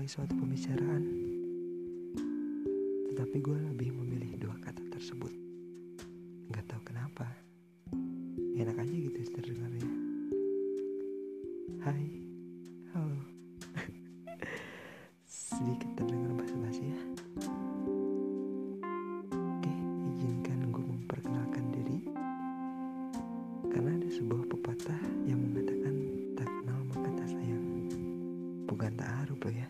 memulai suatu pembicaraan, tetapi gue lebih memilih dua kata tersebut. Gak tahu kenapa, enak aja gitu terdengarnya. Hai, halo. Sedikit terdengar basa-basi ya. Oke, izinkan gue memperkenalkan diri, karena ada sebuah pepatah yang mengatakan tak kenal maka tak sayang. Bukan tak harap loh ya.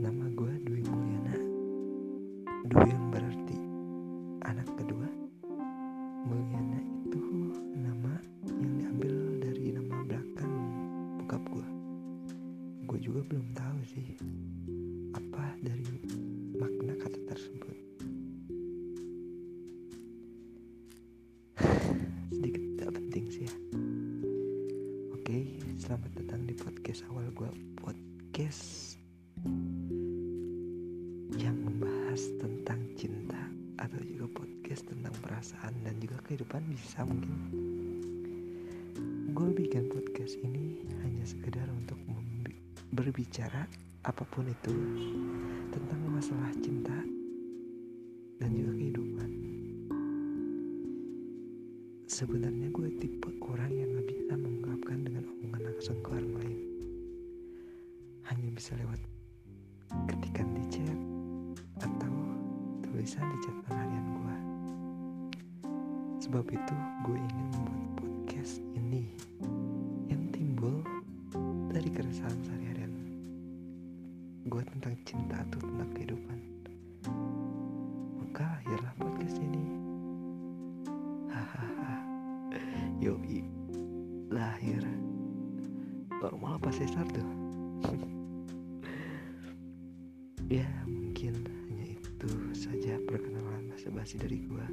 Nama gue Dwi Muliana. Dwi yang berarti anak kedua. Muliana itu nama yang diambil dari nama belakang bokap gue. Gue juga belum tahu sih apa dari makna kata tersebut. Sedikit tak penting sih ya. Oke, selamat datang di podcast awal gue, podcast yang membahas tentang cinta, atau juga podcast tentang perasaan dan juga kehidupan bisa mungkin. Gue bikin podcast ini hanya sekedar untuk berbicara apapun itu tentang masalah cinta dan juga kehidupan. Sebenarnya gue tipe orang yang gak bisa mengungkapkan dengan omongan langsung ke orang lain, hanya bisa lewat ketikan di chat atau tulisan di catatan harian gue. Sebab itu gue ingin membuat podcast ini yang timbul dari keresahan sehari-harian gue tentang cinta atau tentang kehidupan. Maka lahirlah podcast ini. Yoi, lahir. Baru malah pas sesar tuh. Ya, mungkin hanya itu saja perkenalan basa-basi dari gua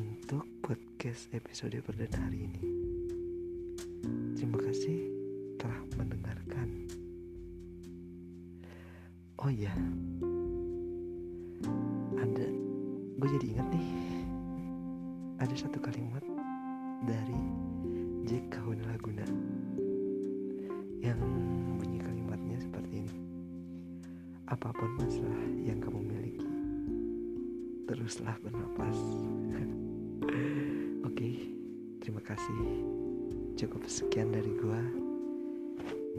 untuk podcast episode perdana hari ini. Terima kasih telah mendengarkan. Oh iya, ada, gue jadi ingat nih, ada satu kalimat dari Jekkaunelaguna yang bunyi kalimatnya seperti ini: apapun masalah yang kamu miliki, teruslah bernapas. Oke, terima kasih, cukup sekian dari gue.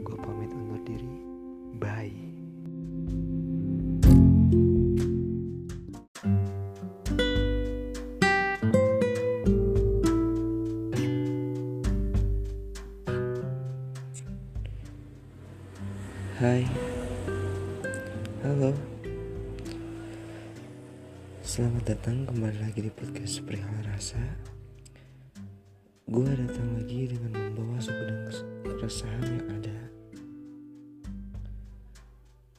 Gue pamit undur diri, bye. Hai, halo, selamat datang kembali lagi di podcast Perihal Rasa. Gue datang lagi dengan membawa segudang keresahan yang ada.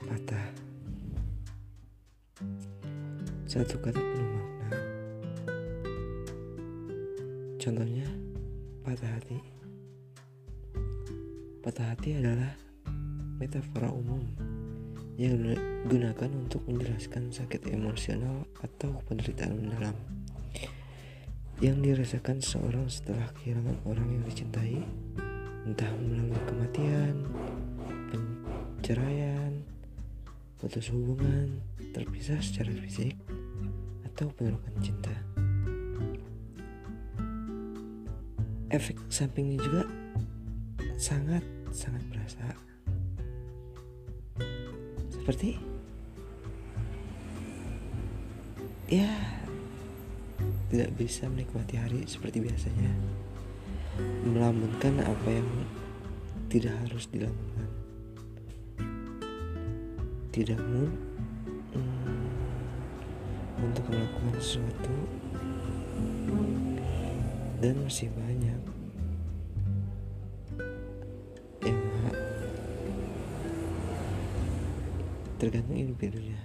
Patah, satu kata penuh makna. Contohnya, patah hati. Patah hati adalah metafora umum yang digunakan untuk menjelaskan sakit emosional atau penderitaan mendalam yang dirasakan seseorang setelah kehilangan orang yang dicintai, entah melalui kematian, perceraian, putus hubungan, terpisah secara fisik, atau penurunan cinta. Efek sampingnya juga sangat berasa. Seperti ya tidak bisa menikmati hari seperti biasanya, melambungkan apa yang tidak harus dilakukan. Tidak mood untuk melakukan sesuatu, dan masih banyak yang tergantung individunya.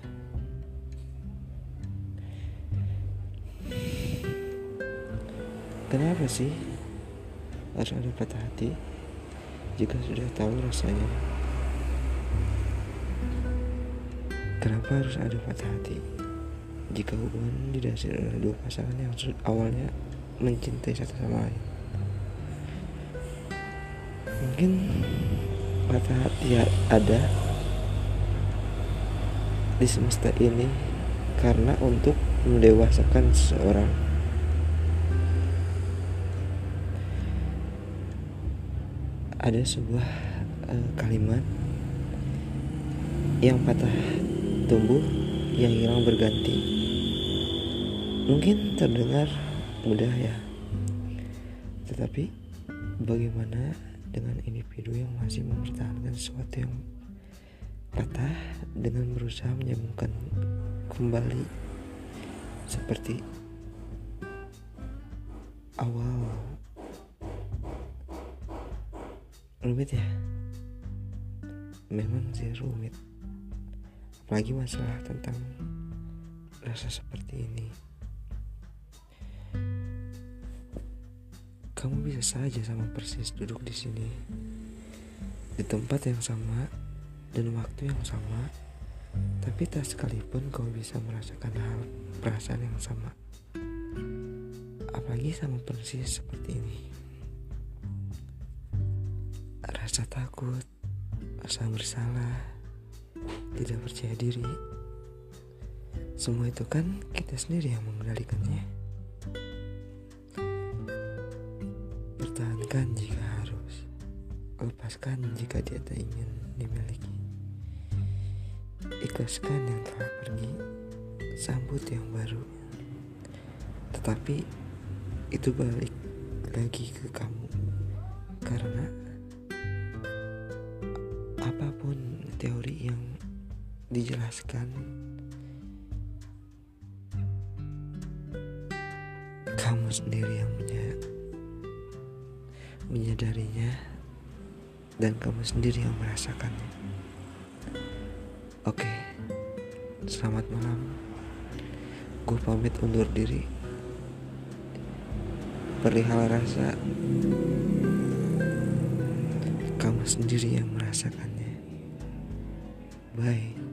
Kenapa sih harus ada patah hati jika sudah tahu rasanya? Kenapa harus ada patah hati jika hubungan didasari oleh dua pasangan yang awalnya mencintai satu sama lain? Mungkin maka dia ada di semesta ini karena untuk mendewasakan seseorang. Ada sebuah kalimat yang patah tumbuh, yang hilang berganti. Mungkin terdengar mudah ya, tetapi bagaimana dengan individu yang masih mempertahankan sesuatu yang patah dengan berusaha menyambungkan kembali seperti awal? Rumit ya, memang sih rumit, apalagi masalah tentang rasa seperti ini. Kamu bisa saja sama persis duduk di sini, di tempat yang sama dan waktu yang sama, tapi tak sekalipun kamu bisa merasakan hal perasaan yang sama, apalagi sama persis seperti ini. Rasa takut, rasa bersalah, tidak percaya diri, semua itu kan kita sendiri yang mengendalikannya. Pertahankan jika harus, lepaskan jika dia tak ingin dimiliki, ikhlaskan yang telah pergi, sambut yang baru. Tetapi itu balik lagi ke kamu, karena apapun teori yang dijelaskan, kamu sendiri yang menyadarinya dan kamu sendiri yang merasakannya. Oke, selamat malam. Gue pamit undur diri. Perihal rasa, kamu sendiri yang merasakannya. Bye.